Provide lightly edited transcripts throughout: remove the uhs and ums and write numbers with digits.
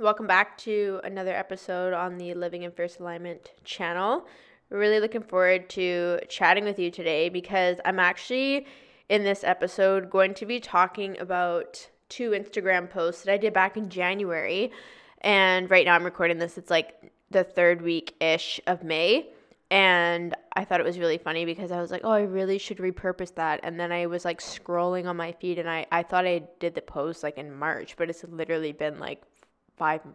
Welcome back to another episode on the Living in Fierce Alignment channel. We're really looking forward to chatting with you today because I'm actually in this episode going to be talking about two Instagram posts that I did back in January. And right now I'm recording this. It's like the third week-ish of May. And I thought it was really funny because I was like, oh, I really should repurpose that. And then I was like scrolling on my feed and I thought I did the post like in March, but it's literally been like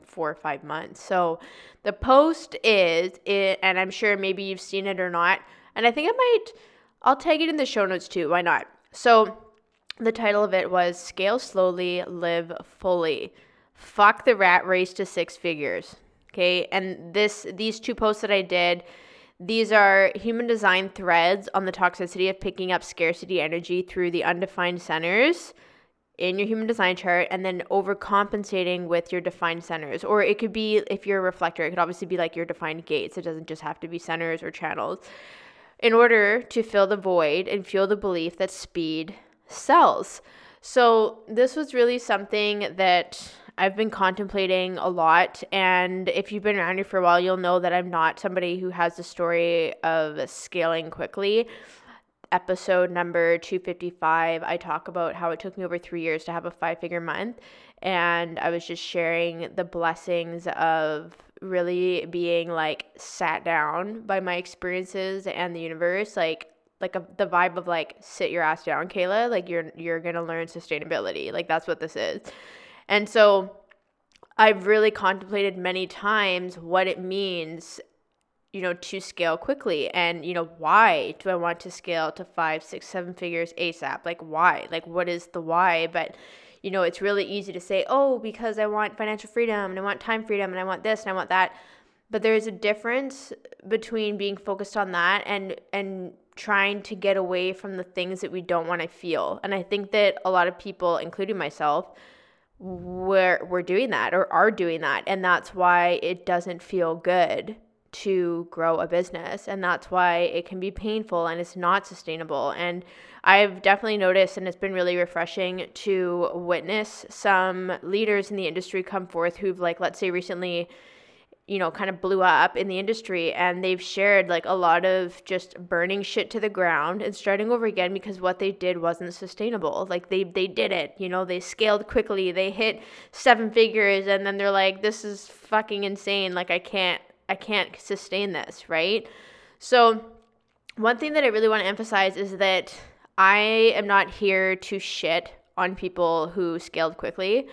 four or five months. So the post is, and I'm sure maybe you've seen it or not, and I think I'll tag it in the show notes too, why not? So the title of it was Scale Slowly, Live Fully. Fuck the rat race to six figures. Okay, and these two posts that I did, these are Human Design threads on the toxicity of picking up scarcity energy through the undefined centers in your human design chart, and then overcompensating with your defined centers. Or it could be, if you're a reflector, it could obviously be like your defined gates. It doesn't just have to be centers or channels. In order to fill the void and fuel the belief that speed sells. So this was really something that I've been contemplating a lot. And if you've been around here for a while, you'll know that I'm not somebody who has the story of scaling quickly. Episode number 255, I talk about how it took me over 3 years to have a five-figure month, and I was just sharing the blessings of really being like sat down by my experiences and the universe, the vibe of like, sit your ass down, Kayla, like you're gonna learn sustainability, like that's what this is. And so I've really contemplated many times what it means, you know, to scale quickly, and you know, why do I want to scale to 5, 6, 7 figures ASAP? Like why? Like what is the why? But you know, it's really easy to say, oh, because I want financial freedom and I want time freedom and I want this and I want that. But there is a difference between being focused on that and trying to get away from the things that we don't want to feel. And I think that a lot of people, including myself, we're doing that or are doing that, and that's why it doesn't feel good to grow a business, and that's why it can be painful and it's not sustainable. And I've definitely noticed, and it's been really refreshing to witness some leaders in the industry come forth who've, like, let's say recently, you know, kind of blew up in the industry, and they've shared like a lot of just burning shit to the ground and starting over again because what they did wasn't sustainable. Like they did it, you know, they scaled quickly, they hit 7 figures, and then they're like, this is fucking insane, like I can't sustain this, right? So one thing that I really want to emphasize is that I am not here to shit on people who scaled quickly.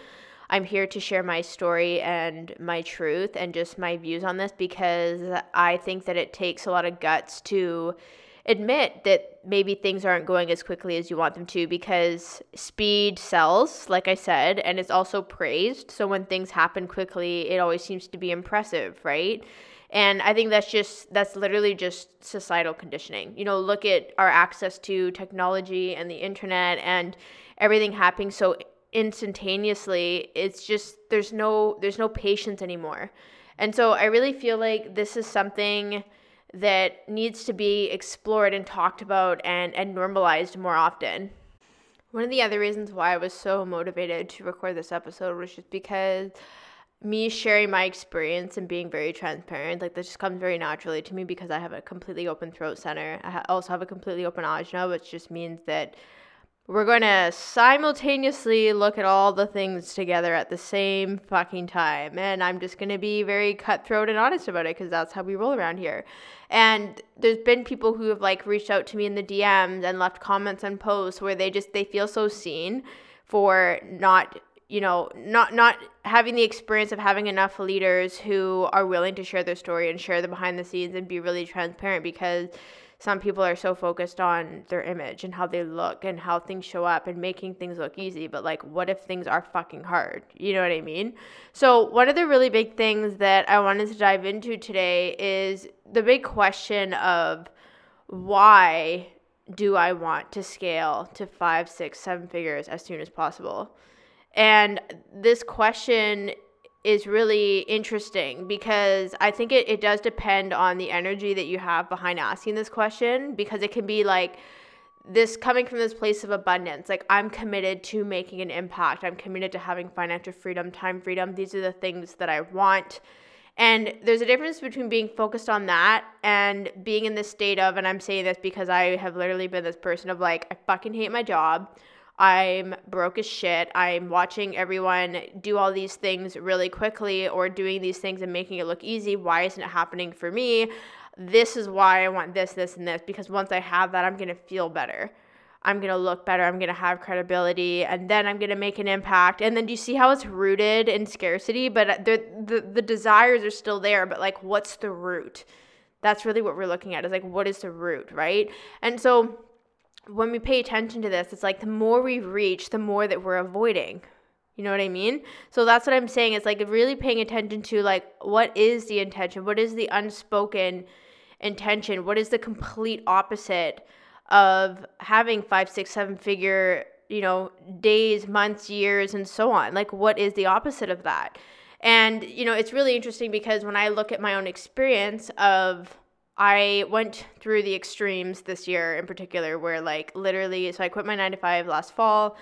I'm here to share my story and my truth and just my views on this, because I think that it takes a lot of guts to admit that maybe things aren't going as quickly as you want them to, because speed sells, like I said, and it's also praised. So when things happen quickly, it always seems to be impressive, right? And I think that's literally just societal conditioning. You know, look at our access to technology and the internet and everything happening so instantaneously. It's just, there's no patience anymore. And so I really feel like this is something that needs to be explored and talked about and normalized more often. One of the other reasons why I was so motivated to record this episode was just because me sharing my experience and being very transparent, like this just comes very naturally to me because I have a completely open throat center. I also have a completely open ajna, which just means that we're going to simultaneously look at all the things together at the same fucking time. And I'm just going to be very cutthroat and honest about it because that's how we roll around here. And there's been people who have like reached out to me in the DMs and left comments and posts where they feel so seen for not having the experience of having enough leaders who are willing to share their story and share the behind the scenes and be really transparent, because some people are so focused on their image and how they look and how things show up and making things look easy. But like, what if things are fucking hard? You know what I mean? So one of the really big things that I wanted to dive into today is the big question of why do I want to scale to 5, 6, 7 figures as soon as possible? And this question is really interesting because I think it does depend on the energy that you have behind asking this question, because it can be like this coming from this place of abundance, like I'm committed to making an impact, I'm committed to having financial freedom, time freedom, these are the things that I want. And there's a difference between being focused on that and being in this state of, and I'm saying this because I have literally been this person of like, I fucking hate my job, I'm broke as shit, I'm watching everyone do all these things really quickly or doing these things and making it look easy. Why isn't it happening for me? This is why I want this, this, and this, because once I have that, I'm going to feel better. I'm going to look better. I'm going to have credibility, and then I'm going to make an impact. And then do you see how it's rooted in scarcity? But the desires are still there, but like, what's the root? That's really what we're looking at, is like, what is the root, right? And so when we pay attention to this, it's like the more we reach, the more that we're avoiding. You know what I mean? So that's what I'm saying. It's like really paying attention to like, what is the intention? What is the unspoken intention? What is the complete opposite of having 5, 6, 7 figure, you know, days, months, years, and so on? Like, what is the opposite of that? And, you know, it's really interesting because when I look at my own experience of, I went through the extremes this year in particular where like literally, so I quit my 9-to-5 last fall.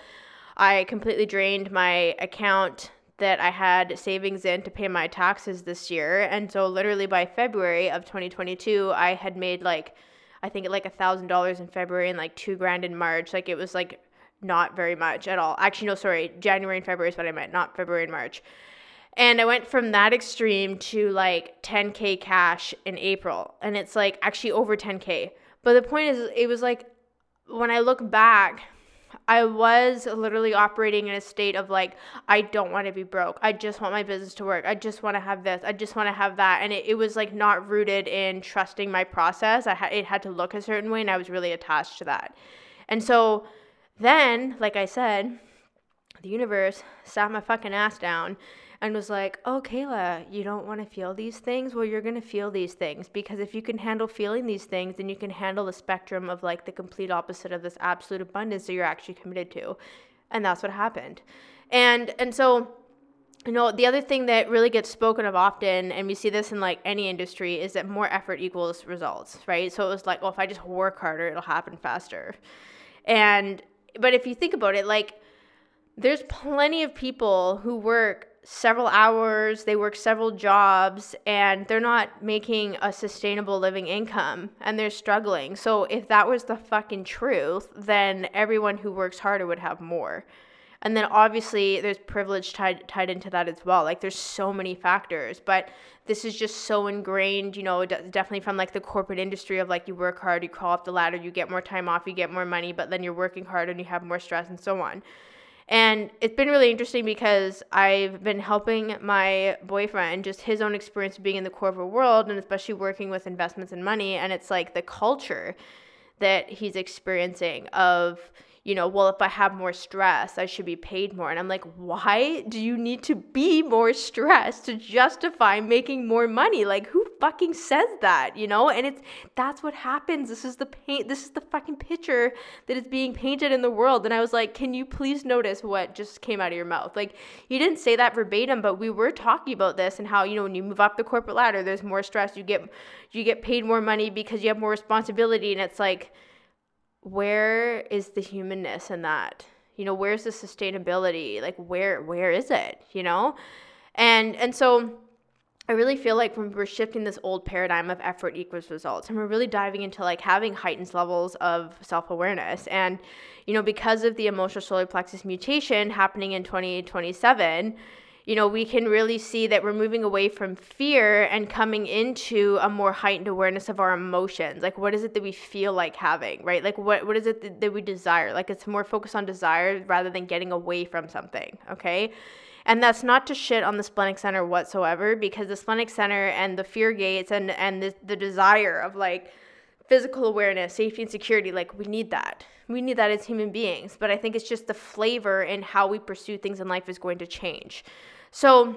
I completely drained my account that I had savings in to pay my taxes this year. And so literally by February of 2022, I had made like, I think like $1,000 in February and like $2,000 in March. Like it was like not very much at all. Actually, no, sorry. January and February is what I meant, not February and March. And I went from that extreme to like $10,000 cash in April. And it's like actually over $10,000. But the point is, it was like, when I look back, I was literally operating in a state of like, I don't want to be broke. I just want my business to work. I just want to have this. I just want to have that. And it was like not rooted in trusting my process. It had to look a certain way, and I was really attached to that. And so then, like I said, the universe sat my fucking ass down and was like, oh, Kayla, you don't want to feel these things? Well, you're going to feel these things, because if you can handle feeling these things, then you can handle the spectrum of like the complete opposite of this absolute abundance that you're actually committed to. And that's what happened. And so, you know, the other thing that really gets spoken of often, and we see this in like any industry, is that more effort equals results, right? So it was like, well, if I just work harder, it'll happen faster. But if you think about it, like there's plenty of people who work several hours, they work several jobs, and they're not making a sustainable living income, and they're struggling. So if that was the fucking truth, then everyone who works harder would have more. And then obviously there's privilege tied into that as well. Like there's so many factors, but this is just so ingrained, you know, definitely from like the corporate industry of like you work hard, you crawl up the ladder, you get more time off, you get more money, but then you're working harder and you have more stress and so on. And it's been really interesting because I've been helping my boyfriend, just his own experience being in the corporate world and especially working with investments and money. And it's like the culture that he's experiencing of, you know, well, if I have more stress, I should be paid more. And I'm like, why do you need to be more stressed to justify making more money? Like, who fucking says that, you know? And that's what happens. This is the fucking picture that is being painted in the world. And I was like, can you please notice what just came out of your mouth? Like, you didn't say that verbatim, but we were talking about this and how, you know, when you move up the corporate ladder, there's more stress, you get paid more money because you have more responsibility. And it's like, where is the humanness in that? You know, where's the sustainability? Like, where is it, you know? And so I really feel like when we're shifting this old paradigm of effort equals results, and we're really diving into like having heightened levels of self-awareness. And, you know, because of the emotional solar plexus mutation happening in 2027, you know, we can really see that we're moving away from fear and coming into a more heightened awareness of our emotions. Like, what is it that we feel like having, right? Like, what is it that we desire? Like, it's more focused on desire rather than getting away from something, okay? And that's not to shit on the splenic center whatsoever, because the splenic center and the fear gates and the desire of, like, physical awareness, safety and security, like we need that. We need that as human beings. But I think it's just the flavor and how we pursue things in life is going to change. So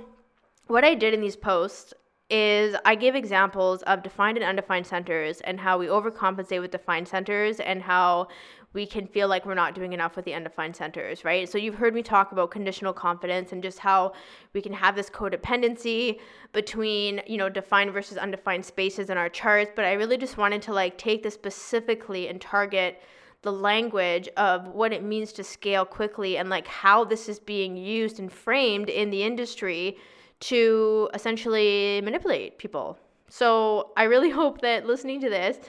what I did in these posts is I give examples of defined and undefined centers and how we overcompensate with defined centers and how we can feel like we're not doing enough with the undefined centers, right? So you've heard me talk about conditional confidence and just how we can have this codependency between, you know, defined versus undefined spaces in our charts. But I really just wanted to like take this specifically and target the language of what it means to scale quickly and like how this is being used and framed in the industry to essentially manipulate people. So I really hope that listening to this,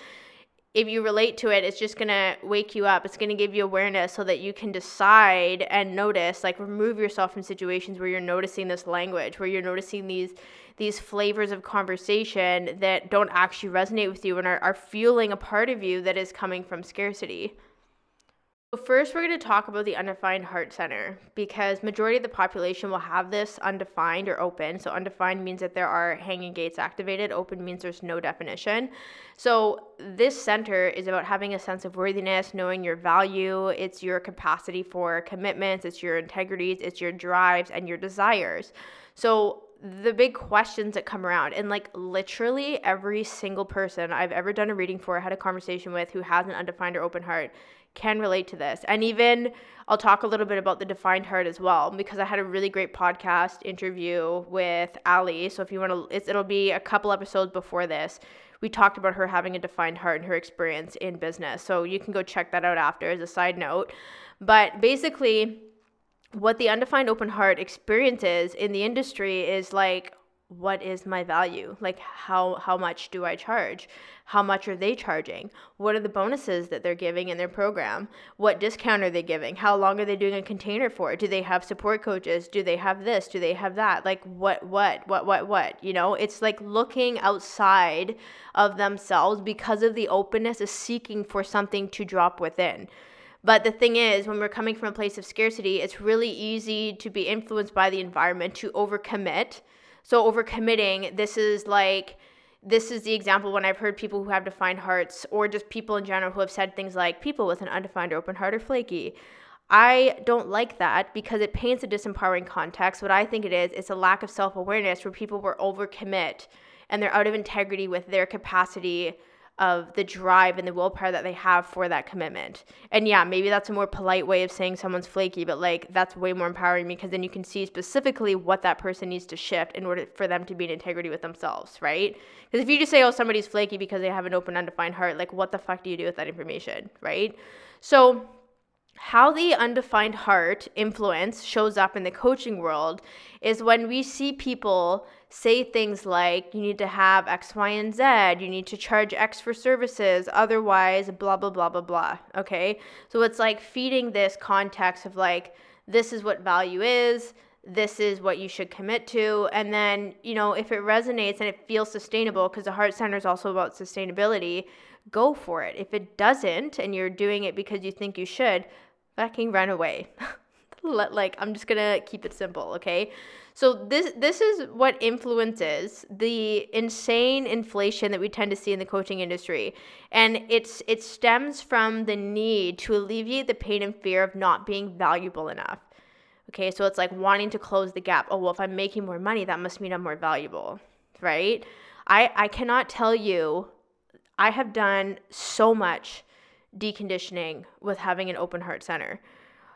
if you relate to it, it's just going to wake you up. It's going to give you awareness so that you can decide and notice, like remove yourself from situations where you're noticing this language, where you're noticing these flavors of conversation that don't actually resonate with you and are fueling a part of you that is coming from scarcity. First, we're going to talk about the undefined heart center because majority of the population will have this undefined or open. So undefined means that there are hanging gates activated. Open means there's no definition. So this center is about having a sense of worthiness, knowing your value. It's your capacity for commitments. It's your integrities. It's your drives and your desires. So the big questions that come around, and like literally every single person I've ever done a reading for, had a conversation with who has an undefined or open heart, can relate to this. And even I'll talk a little bit about the defined heart as well, because I had a really great podcast interview with Ali. So if you want to, it'll be a couple episodes before this. We talked about her having a defined heart and her experience in business. So you can go check that out after as a side note. But basically what the undefined open heart experiences in the industry is like, what is my value? Like how much do I charge? How much are they charging? What are the bonuses that they're giving in their program? What discount are they giving? How long are they doing a container for? Do they have support coaches? Do they have this? Do they have that? Like what? You know, it's like looking outside of themselves because of the openness is seeking for something to drop within. But the thing is, when we're coming from a place of scarcity, it's really easy to be influenced by the environment to overcommit. So overcommitting, this is the example when I've heard people who have defined hearts or just people in general who have said things like people with an undefined or open heart are flaky. I don't like that because it paints a disempowering context. What I think it is, it's a lack of self-awareness where people were overcommit and they're out of integrity with their capacity of the drive and the willpower that they have for that commitment. And yeah, maybe that's a more polite way of saying someone's flaky, but like that's way more empowering because then you can see specifically what that person needs to shift in order for them to be in integrity with themselves, right? Because if you just say, oh, somebody's flaky because they have an open, undefined heart, like what the fuck do you do with that information, right? So how the undefined heart influence shows up in the coaching world is when we see people say things like, you need to have X, Y, and Z, you need to charge X for services, otherwise, blah, blah, blah, blah, blah, okay? So it's like feeding this context of like, this is what value is, this is what you should commit to, and then, you know, if it resonates and it feels sustainable, because the heart center is also about sustainability, go for it. If it doesn't, and you're doing it because you think you should, fucking run away. I'm just gonna keep it simple, okay? So this is what influences the insane inflation that we tend to see in the coaching industry. And it stems from the need to alleviate the pain and fear of not being valuable enough. Okay, so it's like wanting to close the gap. Oh, well, if I'm making more money, that must mean I'm more valuable, right? I cannot tell you, I have done so much deconditioning with having an open heart center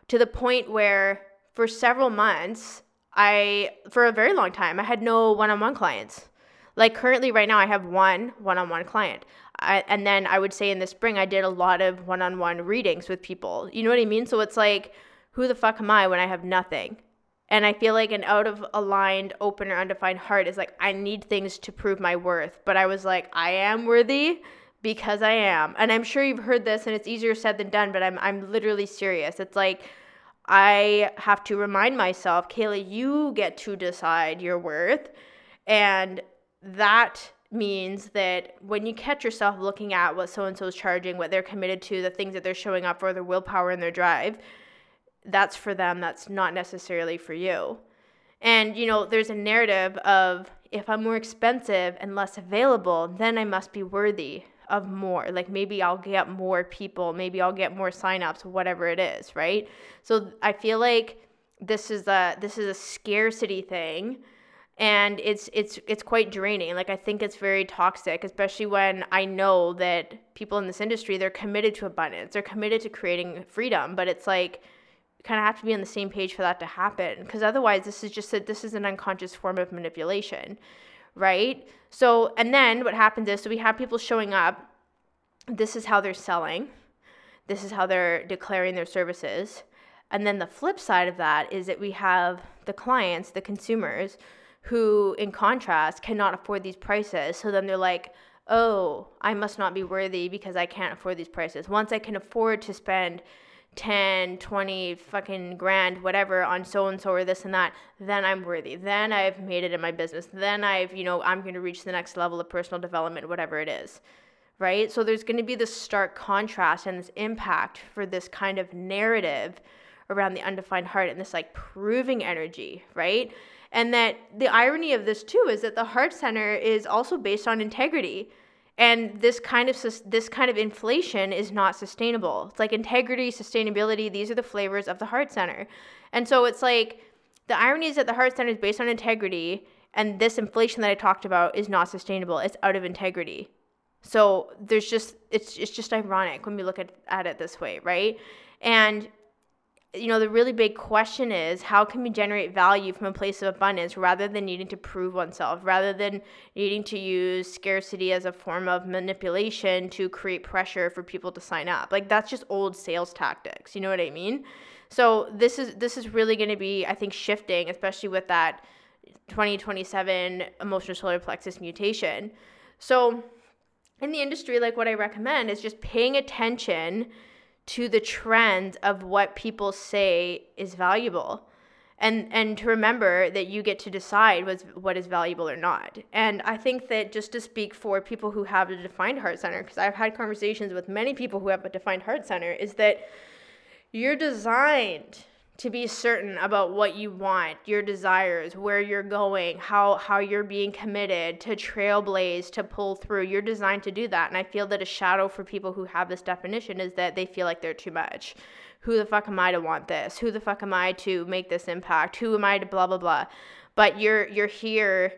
to the point where for several months, for a very long time, I had no one-on-one clients. Like currently right now, I have one one-on-one client. And then I would say in the spring, I did a lot of one-on-one readings with people. You know what I mean? So it's like, who the fuck am I when I have nothing? And I feel like an out of aligned, open or undefined heart is like, I need things to prove my worth. But I was like, I am worthy because I am. And I'm sure you've heard this and it's easier said than done, but I'm literally serious. It's like, I have to remind myself, Kayla, you get to decide your worth. And that means that when you catch yourself looking at what so-and-so is charging, what they're committed to, the things that they're showing up for, their willpower and their drive, that's for them, that's not necessarily for you. And, you know, there's a narrative of if I'm more expensive and less available, then I must be worthy. of more. Like maybe I'll get more people, maybe I'll get more signups, whatever it is, right? So I feel like this is a scarcity thing, and it's quite draining. Like I think it's very toxic, especially when I know that people in this industry, they're committed to abundance, they're committed to creating freedom, but it's like you kind of have to be on the same page for that to happen, because otherwise this is an unconscious form of manipulation, right? So, and then what happens is, so we have people showing up, this is how they're selling, this is how they're declaring their services. And then the flip side of that is that we have the clients, the consumers, who in contrast cannot afford these prices. So then they're like, oh, I must not be worthy because I can't afford these prices. Once I can afford to spend 10, 20 fucking grand, whatever, on so-and-so or this and that, then I'm worthy. Then I've made it in my business. Then I've, I'm going to reach the next level of personal development, whatever it is, right? So there's going to be this stark contrast and this impact for this kind of narrative around the undefined heart and this like proving energy, right? And that the irony of this too is that the heart center is also based on integrity, and this kind of inflation is not sustainable. It's like integrity, sustainability, these are the flavors of the heart center. And so it's like the irony is that the heart center is based on integrity, and this inflation that I talked about is not sustainable. It's out of integrity. So there's just it's just ironic when we look at it this way, right? And the really big question is, how can we generate value from a place of abundance rather than needing to prove oneself, rather than needing to use scarcity as a form of manipulation to create pressure for people to sign up? Like that's just old sales tactics. You know what I mean? So this is really going to be, I think, shifting, especially with that 2027 emotional solar plexus mutation. So in the industry, like what I recommend is just paying attention to the trend of what people say is valuable, and to remember that you get to decide what is valuable or not. And I think that, just to speak for people who have a defined heart center, because I've had conversations with many people who have a defined heart center, is that you're designed to be certain about what you want, your desires, where you're going, how you're being committed, to trailblaze, to pull through. You're designed to do that. And I feel that a shadow for people who have this definition is that they feel like they're too much. Who the fuck am I to want this? Who the fuck am I to make this impact? Who am I to blah, blah, blah? But you're here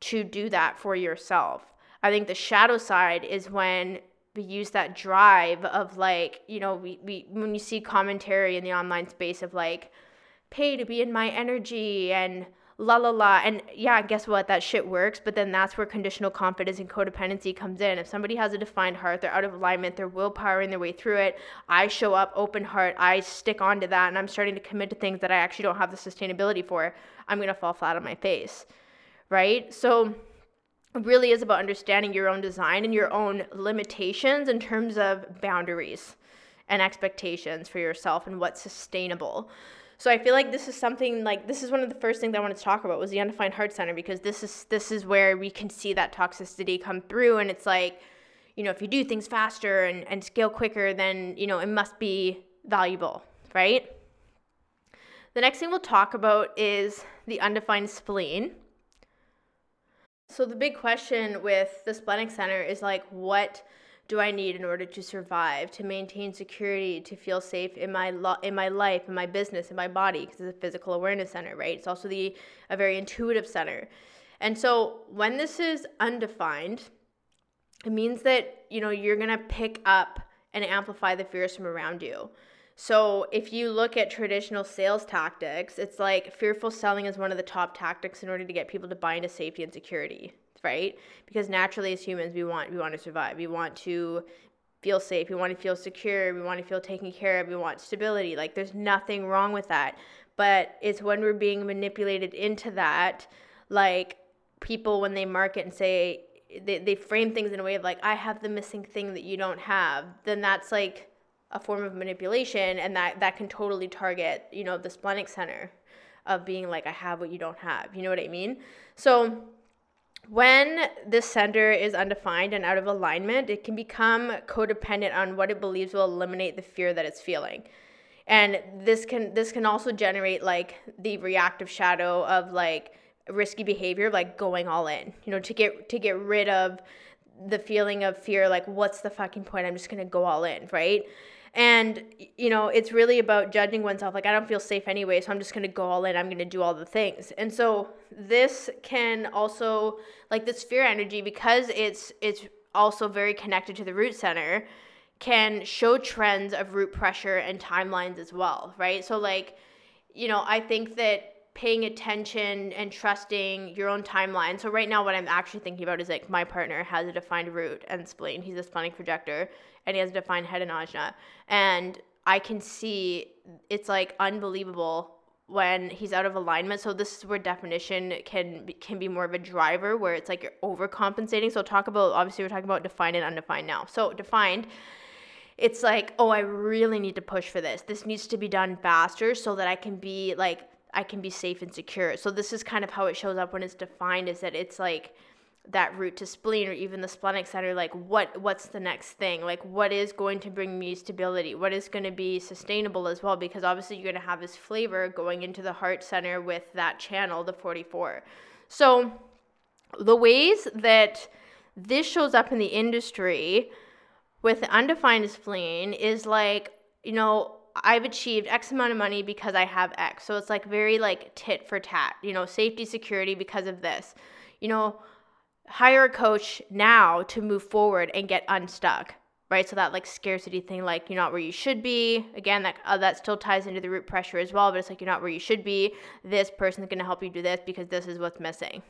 to do that for yourself. I think the shadow side is when we use that drive of like, we when you see commentary in the online space of like, pay to be in my energy and la la la. And yeah, guess what? That shit works. But then that's where conditional confidence and codependency comes in. If somebody has a defined heart, they're out of alignment, they're willpowering their way through it. I show up open heart, I stick onto that, and I'm starting to commit to things that I actually don't have the sustainability for. I'm going to fall flat on my face, right? So it really is about understanding your own design and your own limitations in terms of boundaries and expectations for yourself and what's sustainable. So I feel like this is one of the first things I wanted to talk about was the undefined heart center, because this is where we can see that toxicity come through. And it's like, if you do things faster and scale quicker, then, it must be valuable, right? The next thing we'll talk about is the undefined spleen. So the big question with the splenic center is like, what do I need in order to survive, to maintain security, to feel safe in my life, in my business, in my body? Because it's a physical awareness center, right? It's also a very intuitive center. And so when this is undefined, it means that, you're going to pick up and amplify the fears from around you. So if you look at traditional sales tactics, it's like fearful selling is one of the top tactics in order to get people to buy into safety and security, right? Because naturally as humans, we want to survive. We want to feel safe. We want to feel secure. We want to feel taken care of. We want stability. Like there's nothing wrong with that. But it's when we're being manipulated into that, like people when they market and say, they frame things in a way of like, I have the missing thing that you don't have, then that's like a form of manipulation, and that can totally target, the splenic center of being like, I have what you don't have. You know what I mean? So when this center is undefined and out of alignment, it can become codependent on what it believes will eliminate the fear that it's feeling. And this can also generate like the reactive shadow of like risky behavior, like going all in, to get rid of the feeling of fear, like, what's the fucking point? I'm just going to go all in, right? And, you know, it's really about judging oneself. Like, I don't feel safe anyway, so I'm just going to go all in. I'm going to do all the things. And so this can also, like, this fear energy, because it's also very connected to the root center, can show trends of root pressure and timelines as well, right? So, like, you know, I think that paying attention and trusting your own timeline. So right now what I'm actually thinking about is, like, my partner has a defined root and spleen. He's a splenic projector, and he has a defined head and ajna. And I can see it's, like, unbelievable when he's out of alignment. So this is where definition can be more of a driver, where it's like you're overcompensating. So talk about, obviously we're talking about defined and undefined now. So defined, it's like, oh, I really need to push for this. This needs to be done faster so that I can be safe and secure. So this is kind of how it shows up when it's defined, is that it's like that root to spleen, or even the splenic center, like what's the next thing? Like, what is going to bring me stability? What is going to be sustainable as well? Because obviously you're going to have this flavor going into the heart center with that channel, the 44. So the ways that this shows up in the industry with the undefined spleen is, like, you know, I've achieved X amount of money because I have X. So it's like very like tit for tat, you know, safety, security because of this, you know, hire a coach now to move forward and get unstuck, right? So that like scarcity thing, like you're not where you should be. Again, that still ties into the root pressure as well, but it's like you're not where you should be. This person's going to help you do this because this is what's missing.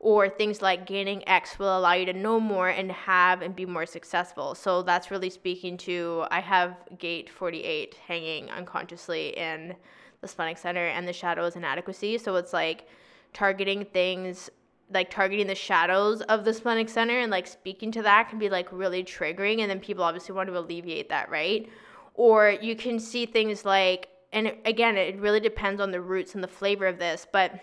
Or things like gaining X will allow you to know more and have and be more successful. So that's really speaking to, I have gate 48 hanging unconsciously in the splenic center and the shadows inadequacy. So it's like targeting things, like targeting the shadows of the splenic center and like speaking to that can be like really triggering. And then people obviously want to alleviate that, right? Or you can see things like, and again, it really depends on the roots and the flavor of this, but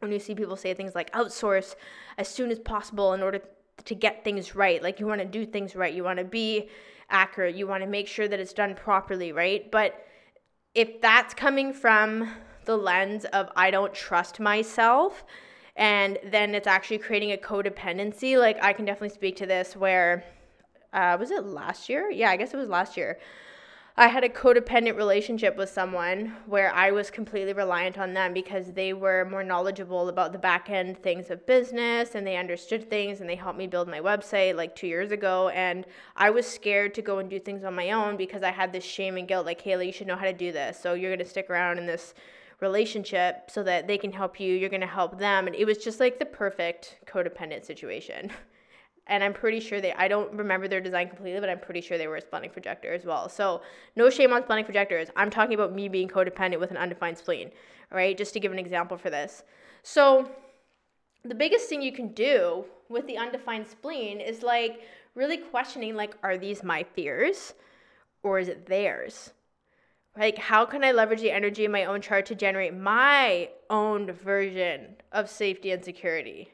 when you see people say things like outsource as soon as possible in order to get things right, like you want to do things right, you want to be accurate, you want to make sure that it's done properly, right? But if that's coming from the lens of I don't trust myself, and then it's actually creating a codependency, like I can definitely speak to this where, was it last year? Yeah, I guess it was last year. I had a codependent relationship with someone where I was completely reliant on them because they were more knowledgeable about the back end things of business and they understood things and they helped me build my website like 2 years ago. And I was scared to go and do things on my own because I had this shame and guilt like, Kayla, you should know how to do this. So you're going to stick around in this relationship so that they can help you. You're going to help them. And it was just like the perfect codependent situation. And I'm pretty sure I don't remember their design completely, but I'm pretty sure they were a splenic projector as well. So no shame on splenic projectors. I'm talking about me being codependent with an undefined spleen, all right? Just to give an example for this. So the biggest thing you can do with the undefined spleen is like really questioning, like, are these my fears or is it theirs? Like, how can I leverage the energy in my own chart to generate my own version of safety and security?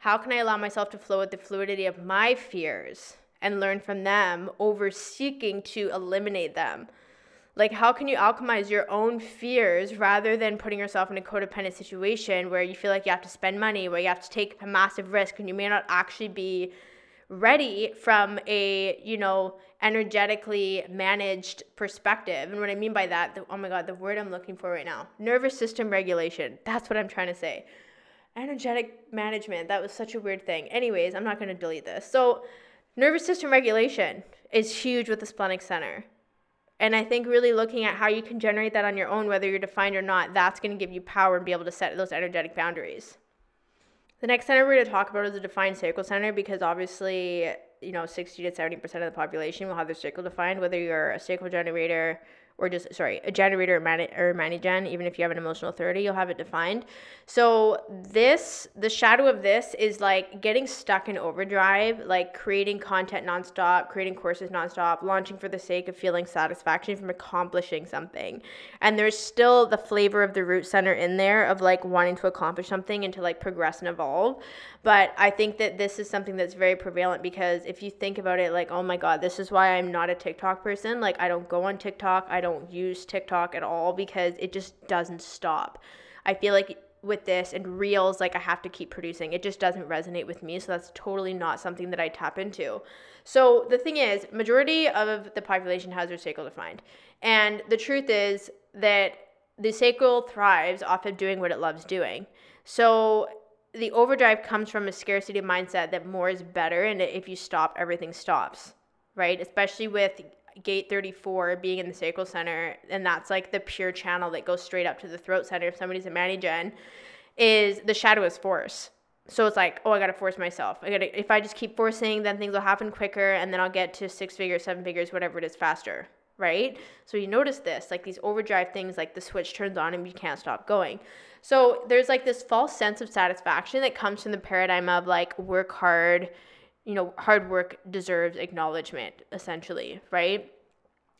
How can I allow myself to flow with the fluidity of my fears and learn from them over seeking to eliminate them? Like, how can you alchemize your own fears rather than putting yourself in a codependent situation where you feel like you have to spend money, where you have to take a massive risk, and you may not actually be ready from a, you know, energetically managed perspective. And what I mean by that, the word I'm looking for right now, nervous system regulation. That's what I'm trying to say. Energetic management. That was such a weird thing. Anyways, I'm not going to delete this. So nervous system regulation is huge with the splenic center. And I think really looking at how you can generate that on your own, whether you're defined or not, that's going to give you power and be able to set those energetic boundaries. The next center we're going to talk about is the defined sacral center, because obviously, you know, 60 to 70% of the population will have their sacral defined, whether you're a sacral generator or a generator or mani-gen, even if you have an emotional 30, you'll have it defined. So the shadow of this is like getting stuck in overdrive, like creating content nonstop, creating courses nonstop, launching for the sake of feeling satisfaction from accomplishing something. And there's still the flavor of the root center in there of like wanting to accomplish something and to like progress and evolve. But I think that this is something that's very prevalent, because if you think about it, like, oh my God, this is why I'm not a TikTok person. Like, I don't go on TikTok. I don't use TikTok at all because it just doesn't stop. I feel like with this and reels, like I have to keep producing. It just doesn't resonate with me, so that's totally not something that I tap into. So the thing is, majority of the population has their sacral defined. And the truth is that the sacral thrives off of doing what it loves doing. So the overdrive comes from a scarcity mindset that more is better, and if you stop, everything stops, right? Especially with gate 34 being in the sacral center, and that's like the pure channel that goes straight up to the throat center if somebody's a mani gen, is the shadow is force. So it's like, oh, I gotta force myself. If I just keep forcing, then things will happen quicker, and then I'll get to 6 figures, 7 figures, whatever it is, faster, right? So you notice this, like these overdrive things, like the switch turns on and you can't stop going. So there's like this false sense of satisfaction that comes from the paradigm of like work hard, you know, hard work deserves acknowledgement, essentially, right?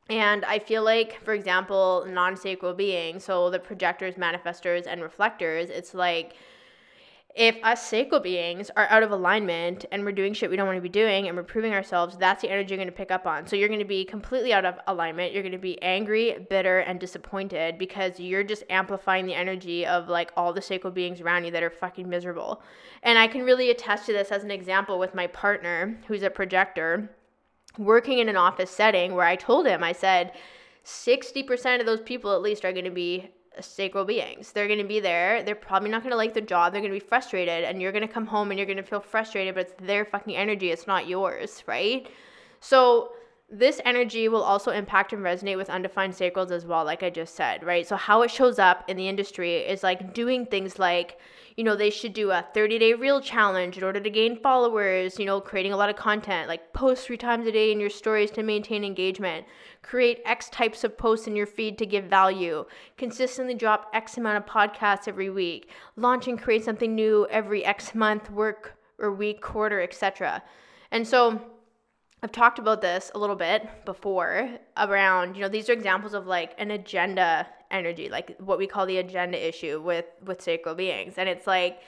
And I feel like, for example, non-sacral beings, so the projectors, manifestors, and reflectors, it's like if us sacral beings are out of alignment and we're doing shit we don't want to be doing and we're proving ourselves, that's the energy you're going to pick up on. So you're going to be completely out of alignment. You're going to be angry, bitter, and disappointed because you're just amplifying the energy of like all the sacral beings around you that are fucking miserable. And I can really attest to this as an example with my partner, who's a projector, working in an office setting, where I told him, I said, 60% of those people at least are going to be sacral beings. They're going to be there. They're probably not going to like their job. They're going to be frustrated, and you're going to come home and you're going to feel frustrated, but it's their fucking energy. It's not yours, right? So this energy will also impact and resonate with undefined sacrals as well, like I just said, right? So how it shows up in the industry is like doing things like, you know, they should do a 30-day reel challenge in order to gain followers, you know, creating a lot of content, like post 3 times a day in your stories to maintain engagement, create X types of posts in your feed to give value, consistently drop X amount of podcasts every week, launch and create something new every X month, work or week, quarter, etc. And so I've talked about this a little bit before around, you know, these are examples of like an agenda energy, like what we call the agenda issue with sacral beings. And it's like,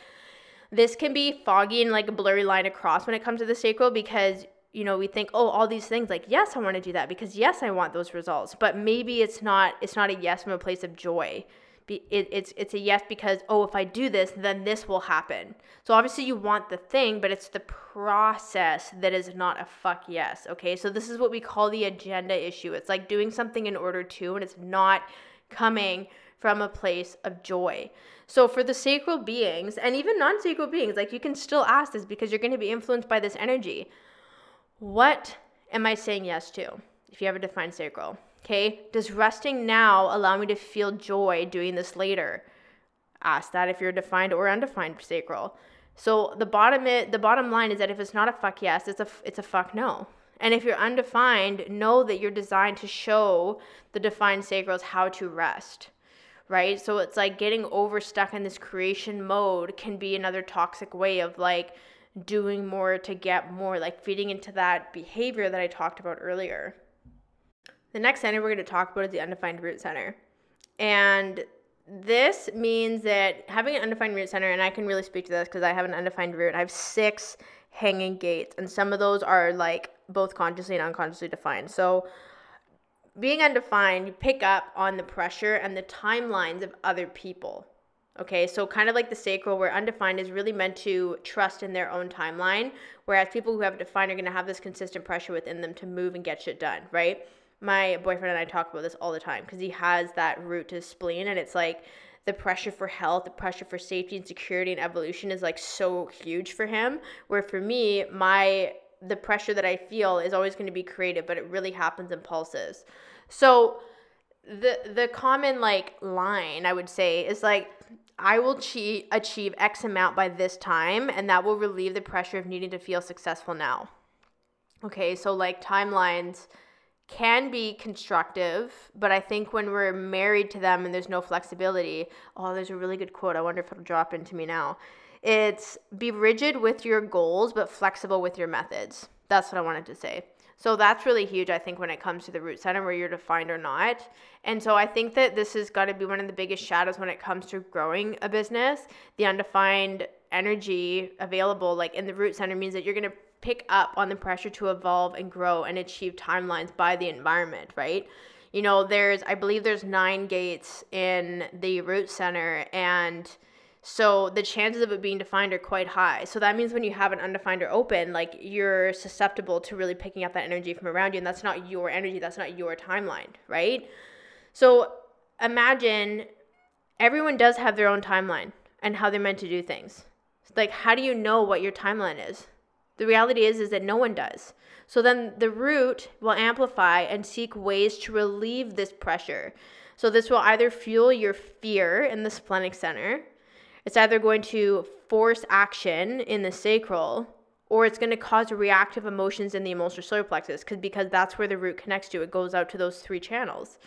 this can be foggy and like a blurry line across when it comes to the sacral, because, you know, we think, oh, all these things, like, yes, I want to do that because yes, I want those results, but maybe it's not a yes from a place of joy. It's a yes because, oh, if I do this, then this will happen. So obviously you want the thing, but it's the process that is not a fuck yes, okay? So this is what we call the agenda issue. It's like doing something in order to, and it's not coming from a place of joy. So for the sacral beings, and even non-sacral beings, like, you can still ask this because you're going to be influenced by this energy. What am I saying yes to? If you have a defined sacral. Okay, does resting now allow me to feel joy doing this later? Ask that if you're defined or undefined sacral. So the bottom line is that if it's not a fuck yes, it's a fuck no. And if you're undefined, know that you're designed to show the defined sacrals how to rest, right? So it's like getting overstuck in this creation mode can be another toxic way of like doing more to get more, like feeding into that behavior that I talked about earlier. The next center we're going to talk about is the undefined root center. And this means that having an undefined root center, and I can really speak to this because I have an undefined root. I have 6 hanging gates, and some of those are like both consciously and unconsciously defined. So being undefined, you pick up on the pressure and the timelines of other people. Okay, so kind of like the sacral, where undefined is really meant to trust in their own timeline, whereas people who have defined are going to have this consistent pressure within them to move and get shit done, right? My boyfriend and I talk about this all the time because he has that root to his spleen, and it's like the pressure for health, the pressure for safety and security and evolution is like so huge for him, where for me, the pressure that I feel is always going to be creative, but it really happens in pulses. So the common like line I would say is like, I will achieve X amount by this time, and that will relieve the pressure of needing to feel successful now. Okay, so like timelines can be constructive, but I think when we're married to them and there's no flexibility, oh, there's a really good quote. I wonder if it'll drop into me now. It's be rigid with your goals, but flexible with your methods. That's what I wanted to say. So that's really huge, I think, when it comes to the root center, where you're defined or not. And so I think that this has got to be one of the biggest shadows when it comes to growing a business. The undefined energy available, like in the root center, means that you're going to pick up on the pressure to evolve and grow and achieve timelines by the environment, right? You know, I believe there's 9 gates in the root center, and So the chances of it being defined are quite high. So that means when you have an undefined or open, like, you're susceptible to really picking up that energy from around you, and that's not your energy, that's not your timeline, right? So imagine everyone does have their own timeline and how they're meant to do things. Like, how do you know what your timeline is? The reality is that no one does. So then the root will amplify and seek ways to relieve this pressure. So this will either fuel your fear in the splenic center, it's either going to force action in the sacral, or it's going to cause reactive emotions in the emotional solar plexus, because that's where the root connects to. It goes out to those three channels.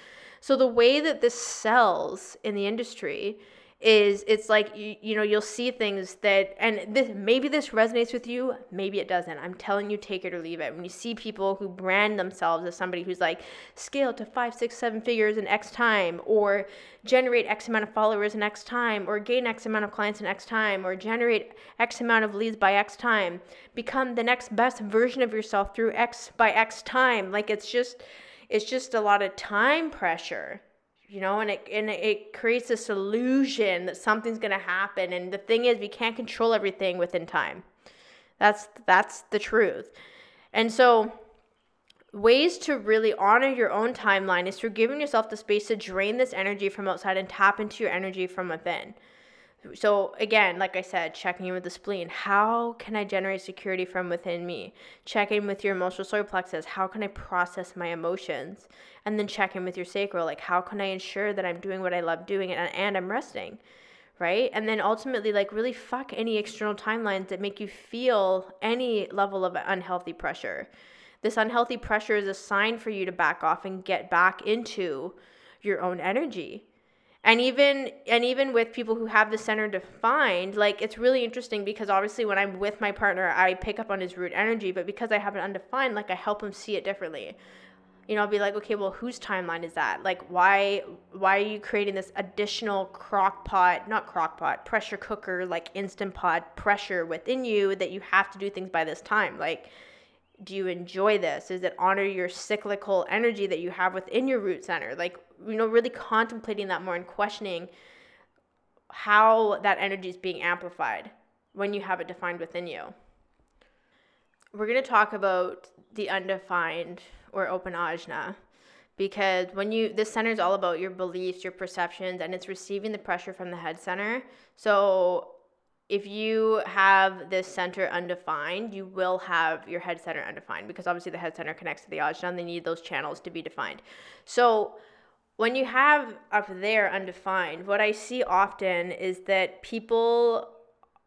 So the way that this sells in the industry is, it's like, you know, you'll see things that, and this, maybe this resonates with you, maybe it doesn't. I'm telling you, take it or leave it. When you see people who brand themselves as somebody who's like, scale to 5, 6, 7 figures in X time, or generate X amount of followers in X time, or gain X amount of clients in X time, or generate X amount of leads by X time, become the next best version of yourself through X by X time. Like, it's just a lot of time pressure. You know, and it creates this illusion that something's going to happen. And the thing is, we can't control everything within time. That's the truth. And so ways to really honor your own timeline is through giving yourself the space to drain this energy from outside and tap into your energy from within. So again, like I said, checking in with the spleen. How can I generate security from within me? Check in with your emotional solar plexus. How can I process my emotions? And then check in with your sacral. Like, how can I ensure that I'm doing what I love doing and I'm resting, right? And then ultimately, like, really fuck any external timelines that make you feel any level of unhealthy pressure. This unhealthy pressure is a sign for you to back off and get back into your own energy. And even with people who have the center defined, like, it's really interesting because obviously when I'm with my partner, I pick up on his root energy, but because I have it undefined, like, I help him see it differently. You know, I'll be like, okay, well, whose timeline is that? Like, why are you creating this additional pressure cooker, like Instant Pot pressure within you that you have to do things by this time? Like, do you enjoy this? Is it honor your cyclical energy that you have within your root center? Like, you know, really contemplating that more and questioning how that energy is being amplified when you have it defined within you. We're going to talk about the undefined or open ajna, because this center is all about your beliefs, your perceptions, and it's receiving the pressure from the head center. So if you have this center undefined, you will have your head center undefined, because obviously the head center connects to the ajna and they need those channels to be defined. So when you have up there undefined, what I see often is that people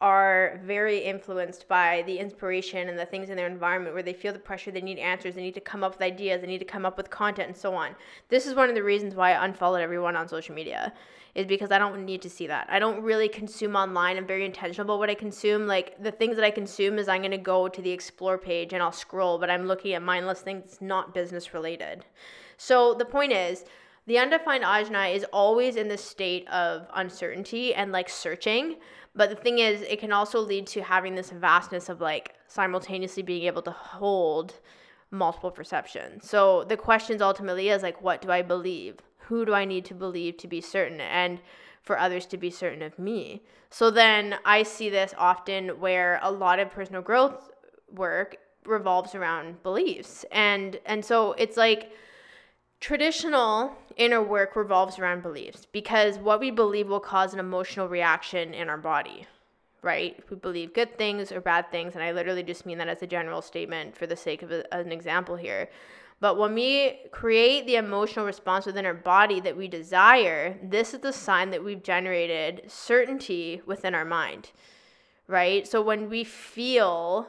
are very influenced by the inspiration and the things in their environment where they feel the pressure, they need answers, they need to come up with ideas, they need to come up with content, and so on. This is one of the reasons why I unfollowed everyone on social media, is because I don't need to see that. I don't really consume online. I'm very intentional about what I consume. Like, the things that I consume is I'm going to go to the explore page and I'll scroll, but I'm looking at mindless things that's not business related. So the point is, the undefined ajna is always in the state of uncertainty and, like, searching. But the thing is, it can also lead to having this vastness of, like, simultaneously being able to hold multiple perceptions. So the question ultimately is, like, what do I believe? Who do I need to believe to be certain? And for others to be certain of me. So then I see this often where a lot of personal growth work revolves around beliefs. And so it's like, traditional inner work revolves around beliefs, because what we believe will cause an emotional reaction in our body, right? If we believe good things or bad things, and I literally just mean that as a general statement for the sake of an example here. But when we create the emotional response within our body that we desire, this is the sign that we've generated certainty within our mind, right? So when we feel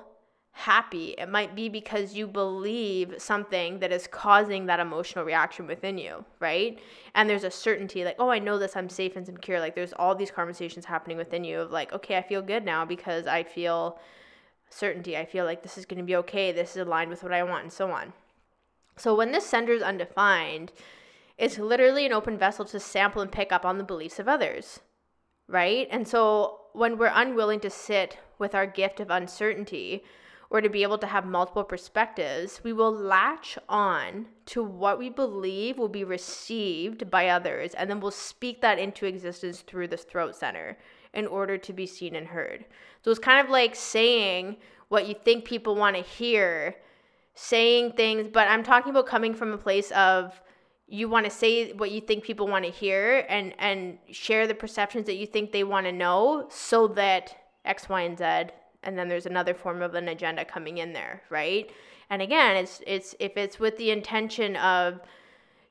happy, it might be because you believe something that is causing that emotional reaction within you, right? And there's a certainty, like, oh, I know this, I'm safe and secure. Like, there's all these conversations happening within you of, like, okay, I feel good now because I feel certainty. I feel like this is going to be okay. This is aligned with what I want, and so on. So when this center is undefined, it's literally an open vessel to sample and pick up on the beliefs of others, right? And so when we're unwilling to sit with our gift of uncertainty, or to be able to have multiple perspectives, we will latch on to what we believe will be received by others, and then we'll speak that into existence through the throat center in order to be seen and heard. So it's kind of like saying what you think people want to hear, saying things, but I'm talking about coming from a place of you want to say what you think people want to hear and share the perceptions that you think they want to know so that X, Y, and Z, and then there's another form of an agenda coming in there, right? And again, it's if it's with the intention of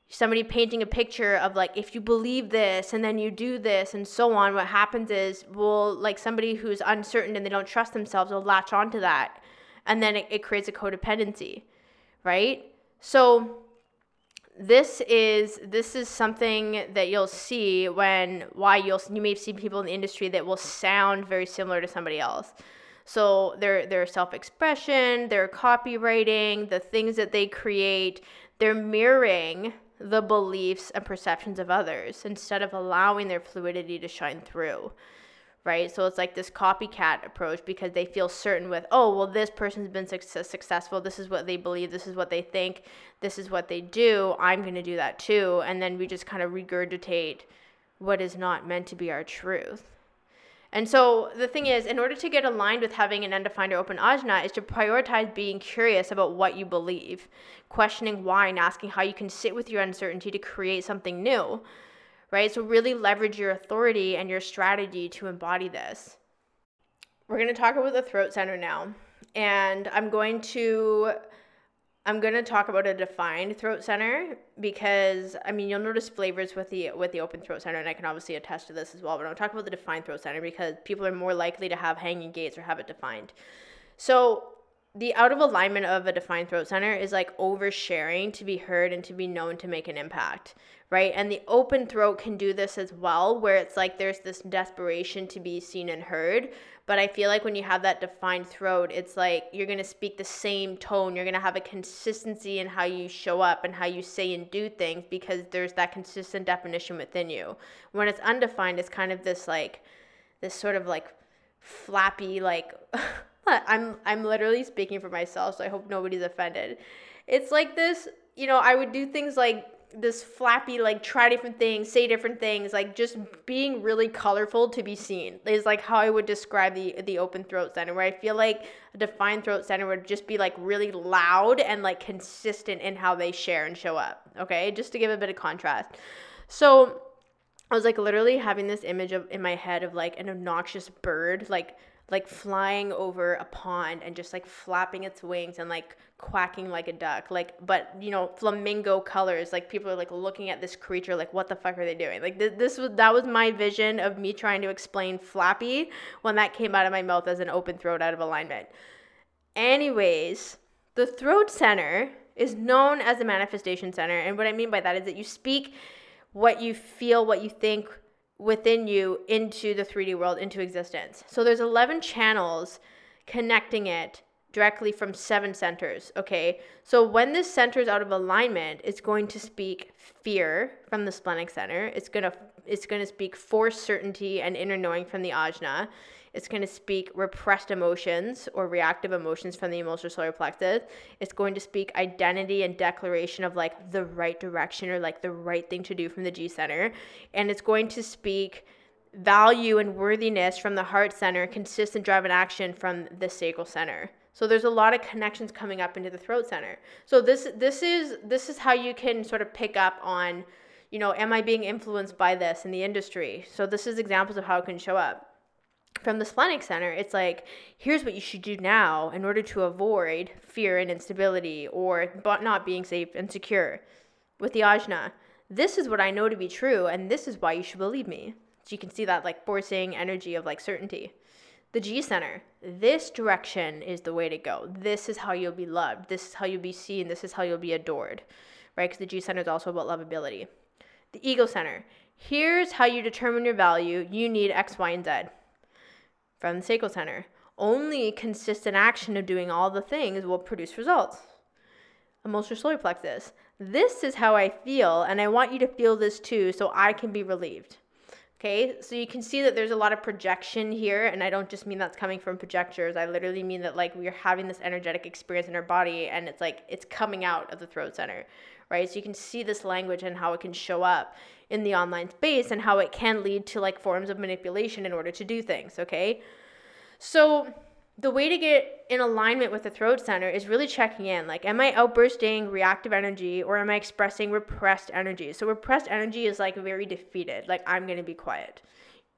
somebody painting a picture of like, if you believe this and then you do this and so on, what happens is somebody who's uncertain and they don't trust themselves will latch onto that. And then it creates a codependency, right? So this is something that you'll see you may see people in the industry that will sound very similar to somebody else. So their self-expression, their copywriting, the things that they create, they're mirroring the beliefs and perceptions of others instead of allowing their fluidity to shine through, right? So it's like this copycat approach because they feel certain with, this person's been successful. This is what they believe. This is what they think. This is what they do. I'm going to do that too. And then we just kind of regurgitate what is not meant to be our truth. And so the thing is, in order to get aligned with having an undefined or open ajna is to prioritize being curious about what you believe, questioning why, and asking how you can sit with your uncertainty to create something new, right? So really leverage your authority and your strategy to embody this. We're going to talk about the throat center now, and I'm going to talk about a defined throat center because, you'll notice flavors with the open throat center, and I can obviously attest to this as well, but I'll talk about the defined throat center because people are more likely to have hanging gates or have it defined. So the out of alignment of a defined throat center is like oversharing to be heard and to be known to make an impact, right? And the open throat can do this as well, where it's like there's this desperation to be seen and heard. But I feel like when you have that defined throat, it's like you're going to speak the same tone. You're going to have a consistency in how you show up and how you say and do things because there's that consistent definition within you. When it's undefined, it's kind of this sort of flappy, like I'm literally speaking for myself, so I hope nobody's offended. It's like this, I would do things like this flappy, like try different things, say different things, like just being really colorful to be seen is like how I would describe the open throat center, where I feel like a defined throat center would just be like really loud and like consistent in how they share and show up. Okay, just to give a bit of contrast. So I was like literally having this image in my head of like an obnoxious bird, like flying over a pond and just like flapping its wings and like quacking like a duck, but flamingo colors, like people are like looking at this creature, like what the fuck are they doing? Like that was my vision of me trying to explain flappy when that came out of my mouth as an open throat out of alignment. Anyways, the throat center is known as the manifestation center. And what I mean by that is that you speak what you feel, what you think, within you into the 3D world, into existence. So there's 11 channels connecting it directly from 7 centers, okay? So when this center is out of alignment, it's going to speak fear from the splenic center. It's going to speak force, certainty, and inner knowing from the ajna. It's going to speak repressed emotions or reactive emotions from the emotional solar plexus. It's going to speak identity and declaration of like the right direction or like the right thing to do from the G center. And it's going to speak value and worthiness from the heart center, consistent drive and action from the sacral center. So there's a lot of connections coming up into the throat center. So this is how you can sort of pick up on, am I being influenced by this in the industry? So this is examples of how it can show up. From the splenic center, it's like, here's what you should do now in order to avoid fear and instability or not being safe and secure. With the ajna, this is what I know to be true, and this is why you should believe me. So you can see that like forcing energy of like certainty. The G center, this direction is the way to go. This is how you'll be loved. This is how you'll be seen. This is how you'll be adored, right? Because the G center is also about lovability. The ego center, here's how you determine your value. You need X, Y, and Z. From the sacral center, only consistent action of doing all the things will produce results. Emotional solar plexus, this is how I feel, and I want you to feel this too, so I can be relieved. Okay, so you can see that there's a lot of projection here, and I don't just mean that's coming from projectors. I literally mean that like we are having this energetic experience in our body, and it's like it's coming out of the throat center, right? So you can see this language and how it can show up in the online space and how it can lead to like forms of manipulation in order to do things, okay? So the way to get in alignment with the throat center is really checking in. Like, am I outbursting reactive energy or am I expressing repressed energy? So repressed energy is like very defeated, like I'm going to be quiet.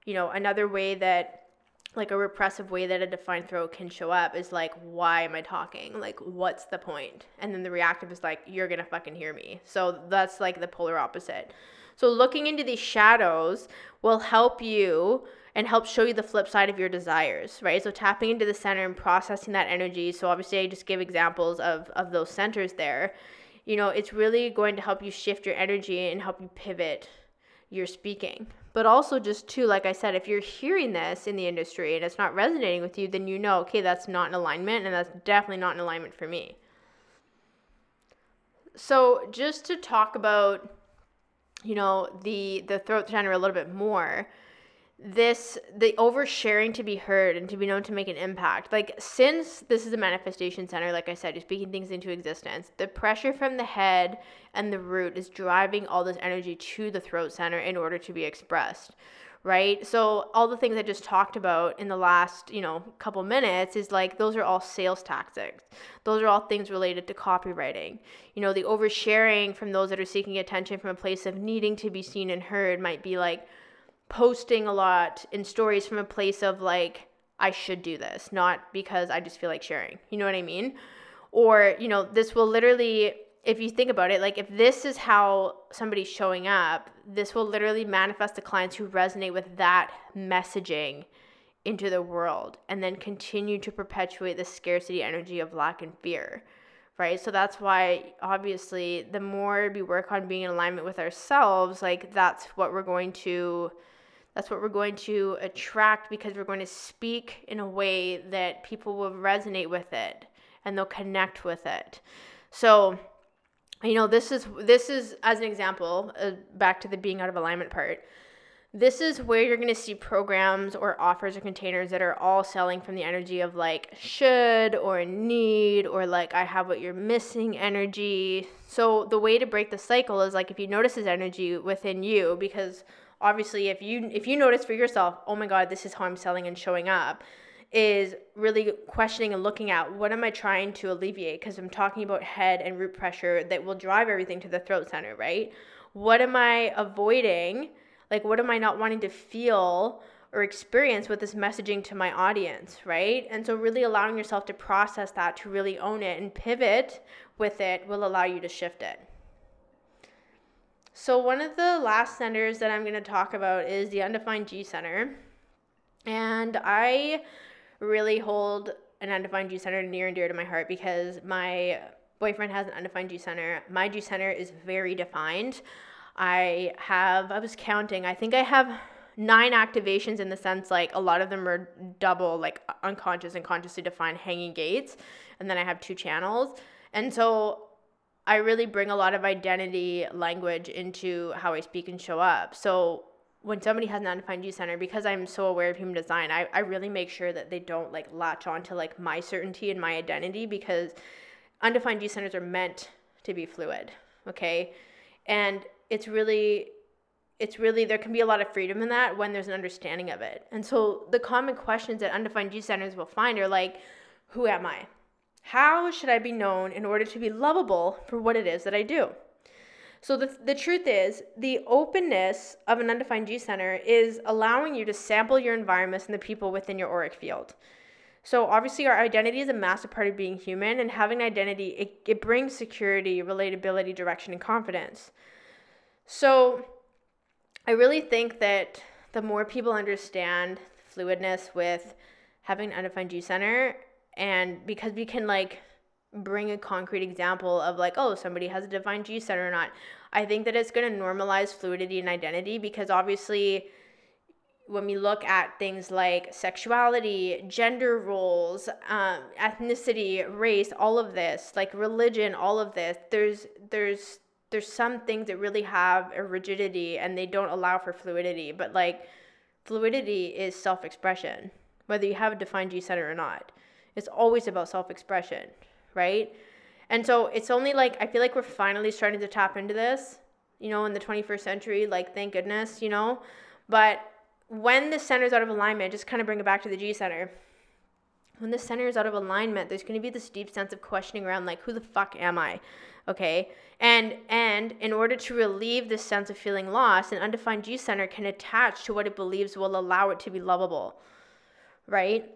You know, another way that like a repressive way that a defined throat can show up is like, why am I talking? Like, what's the point? And then the reactive is like, you're going to fucking hear me. So that's like the polar opposite. So looking into these shadows will help you and help show you the flip side of your desires, right? So tapping into the center and processing that energy. So obviously I just give examples of those centers there. You know, it's really going to help you shift your energy and help you pivot your speaking. But also just too, like I said, if you're hearing this in the industry and it's not resonating with you, then you know, okay, that's not in alignment and that's definitely not in alignment for me. So just to talk about, you know, the throat center a little bit more, the oversharing to be heard and to be known to make an impact. Like, since this is a manifestation center, like I said, you're speaking things into existence, the pressure from the head and the root is driving all this energy to the throat center in order to be expressed, right? So all the things I just talked about in the last, you know, couple minutes is like, those are all sales tactics. Those are all things related to copywriting. You know, the oversharing from those that are seeking attention from a place of needing to be seen and heard might be like, posting a lot in stories from a place of like, I should do this, not because I just feel like sharing, you know what I mean? Or, you know, this will literally, if you think about it, like if this is how somebody's showing up, this will literally manifest the clients who resonate with that messaging into the world and then continue to perpetuate the scarcity energy of lack and fear, right? So that's why, obviously, the more we work on being in alignment with ourselves, like that's what we're going to attract, because we're going to speak in a way that people will resonate with it and they'll connect with it. So, you know, this is as an example, back to the being out of alignment part. This is where you're going to see programs or offers or containers that are all selling from the energy of like should or need or like I have what you're missing energy. So the way to break the cycle is like if you notice this energy within you, because obviously, if you notice for yourself, oh my God, this is how I'm selling and showing up, is really questioning and looking at what am I trying to alleviate? Because I'm talking about head and root pressure that will drive everything to the throat center, right? What am I avoiding? Like, what am I not wanting to feel or experience with this messaging to my audience, right? And so really allowing yourself to process that, to really own it and pivot with it will allow you to shift it. So one of the last centers that I'm going to talk about is the undefined G center. And I really hold an undefined G center near and dear to my heart because my boyfriend has an undefined G center. My G center is very defined. I was counting, I think I have 9 activations in the sense like a lot of them are double, like unconscious and consciously defined hanging gates. And then I have 2 channels. And so I really bring a lot of identity language into how I speak and show up. So when somebody has an undefined G center, because I'm so aware of human design, I really make sure that they don't like latch on to like my certainty and my identity, because undefined G centers are meant to be fluid, okay? And it's really, there can be a lot of freedom in that when there's an understanding of it. And so the common questions that undefined G centers will find are like, who am I? How should I be known in order to be lovable for what it is that I do? So the truth is, the openness of an undefined G center is allowing you to sample your environments and the people within your auric field. So obviously our identity is a massive part of being human, and having an identity, it brings security, relatability, direction, and confidence. So I really think that the more people understand fluidness with having an undefined G center, and because we can like bring a concrete example of like, oh, somebody has a defined G center or not, I think that it's going to normalize fluidity and identity, because obviously when we look at things like sexuality, gender roles, ethnicity, race, all of this, like religion, all of this, there's some things that really have a rigidity and they don't allow for fluidity. But like fluidity is self-expression, whether you have a defined G center or not. It's always about self-expression, right? And so it's only like, I feel like we're finally starting to tap into this, you know, in the 21st century, like, thank goodness, you know. But when the center's out of alignment, just kind of bring it back to the G center. When the center is out of alignment, there's going to be this deep sense of questioning around, like, who the fuck am I? Okay. And in order to relieve this sense of feeling lost, an undefined G center can attach to what it believes will allow it to be lovable, right?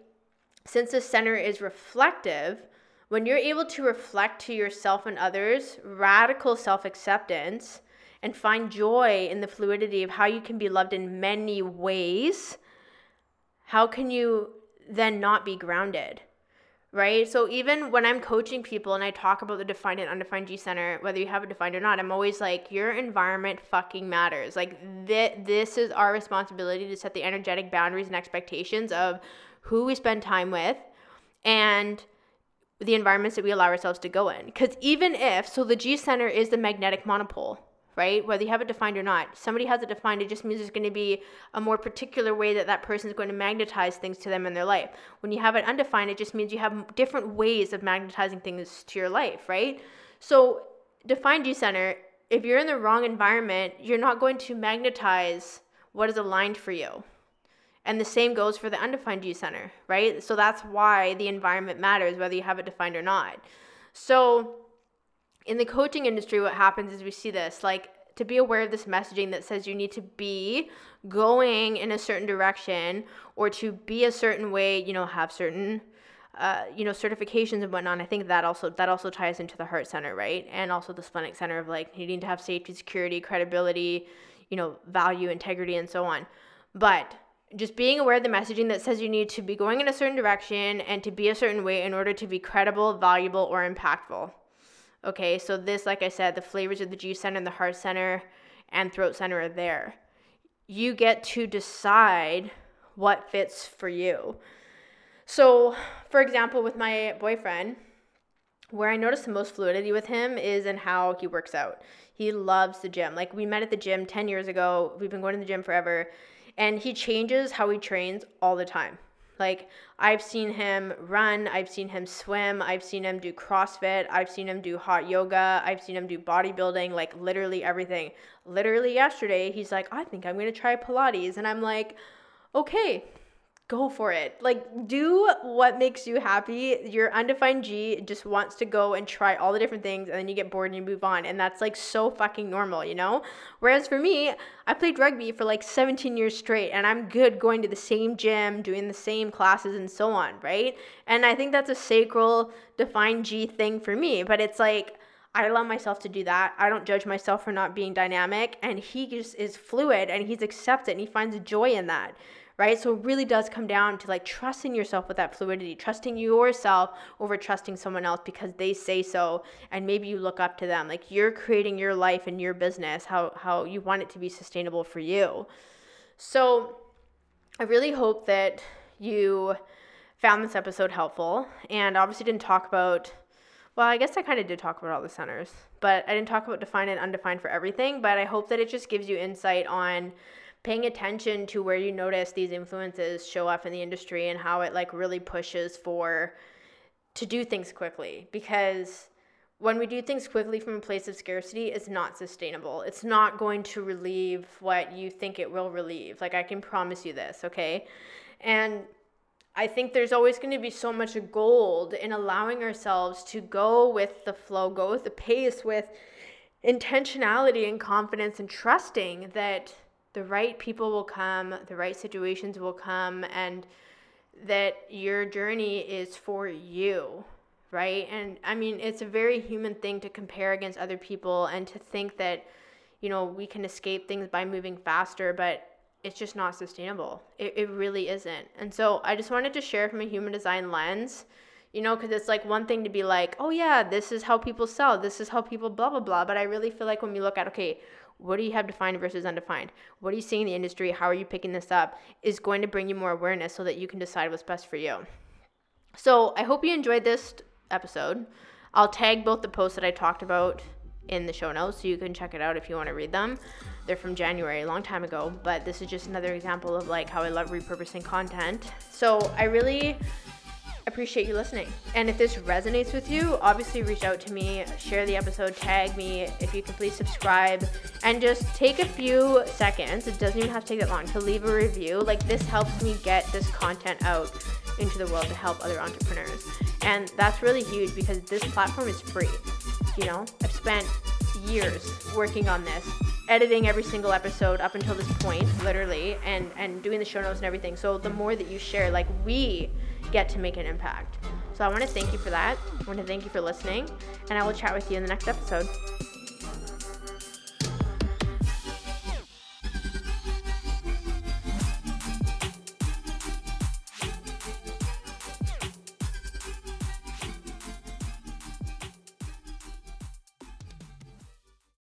Since the center is reflective, when you're able to reflect to yourself and others radical self-acceptance and find joy in the fluidity of how you can be loved in many ways, how can you then not be grounded, right? So even when I'm coaching people and I talk about the defined and undefined G center, whether you have it defined or not, I'm always like, your environment fucking matters. Like, this is our responsibility to set the energetic boundaries and expectations of who we spend time with and the environments that we allow ourselves to go in. Because even if, so the G center is the magnetic monopole, right? Whether you have it defined or not, somebody has it defined, it just means there's going to be a more particular way that that person is going to magnetize things to them in their life. When you have it undefined, it just means you have different ways of magnetizing things to your life, right? So defined G center, if you're in the wrong environment, you're not going to magnetize what is aligned for you. And the same goes for the undefined G center, right? So that's why the environment matters, whether you have it defined or not. So in the coaching industry, what happens is we see this, like, to be aware of this messaging that says you need to be going in a certain direction or to be a certain way, you know, have certain, certifications and whatnot. I think that also ties into the heart center, right? And also the splenic center of, like, needing to have safety, security, credibility, you know, value, integrity, and so on. But just being aware of the messaging that says you need to be going in a certain direction and to be a certain way in order to be credible, valuable, or impactful. Okay, so this, like I said, the flavors of the G center and the heart center and throat center are there. You get to decide what fits for you. So, for example, with my boyfriend, where I notice the most fluidity with him is in how he works out. He loves the gym. Like, we met at the gym 10 years ago. We've been going to the gym forever. And he changes how he trains all the time. Like, I've seen him run, I've seen him swim, I've seen him do CrossFit, I've seen him do hot yoga, I've seen him do bodybuilding, like, literally everything. Literally yesterday, he's like, I think I'm going to try Pilates. And I'm like, okay, go for it. Like, do what makes you happy. Your undefined G just wants to go and try all the different things, and then you get bored and you move on. And that's, like, so fucking normal, you know? Whereas for me, I played rugby for, like, 17 years straight, and I'm good going to the same gym, doing the same classes and so on, right? And I think that's a sacral defined G thing for me. But it's like, I allow myself to do that. I don't judge myself for not being dynamic. And he just is fluid, and he's accepted, and he finds joy in that. Right? So it really does come down to, like, trusting yourself with that fluidity, trusting yourself over trusting someone else because they say so, and maybe you look up to them. Like, you're creating your life and your business, how you want it to be sustainable for you. So I really hope that you found this episode helpful, and obviously didn't talk about, well, I guess I kind of did talk about all the centers, but I didn't talk about defined and undefined for everything, but I hope that it just gives you insight on paying attention to where you notice these influences show up in the industry and how it, like, really pushes for to do things quickly. Because when we do things quickly from a place of scarcity, it's not sustainable. It's not going to relieve what you think it will relieve. Like, I can promise you this, okay? And I think there's always going to be so much gold in allowing ourselves to go with the flow, go with the pace, with intentionality and confidence, and trusting that the right people will come, the right situations will come, and that your journey is for you, right? And I mean, it's a very human thing to compare against other people and to think that, you know, we can escape things by moving faster, but it's just not sustainable. It really isn't. And so I just wanted to share from a human design lens, you know, because it's like one thing to be like, oh yeah, this is how people sell, this is how people blah, blah, blah. But I really feel like when we look at, okay, what do you have defined versus undefined? What are you seeing in the industry? How are you picking this up? Is going to bring you more awareness so that you can decide what's best for you. So I hope you enjoyed this episode. I'll tag both the posts that I talked about in the show notes, so you can check it out if you want to read them. They're from January, a long time ago, but this is just another example of, like, how I love repurposing content. So I really appreciate you listening. And if this resonates with you, obviously reach out to me, share the episode, tag me. If you can please subscribe and just take a few seconds, it doesn't even have to take that long, to leave a review. Like, this helps me get this content out into the world to help other entrepreneurs. And that's really huge because this platform is free. You know, I've spent years working on this, editing every single episode up until this point, literally, and doing the show notes and everything. So the more that you share, like, we get to make an impact. So I want to thank you for that. I want to thank you for listening, and I will chat with you in the next episode.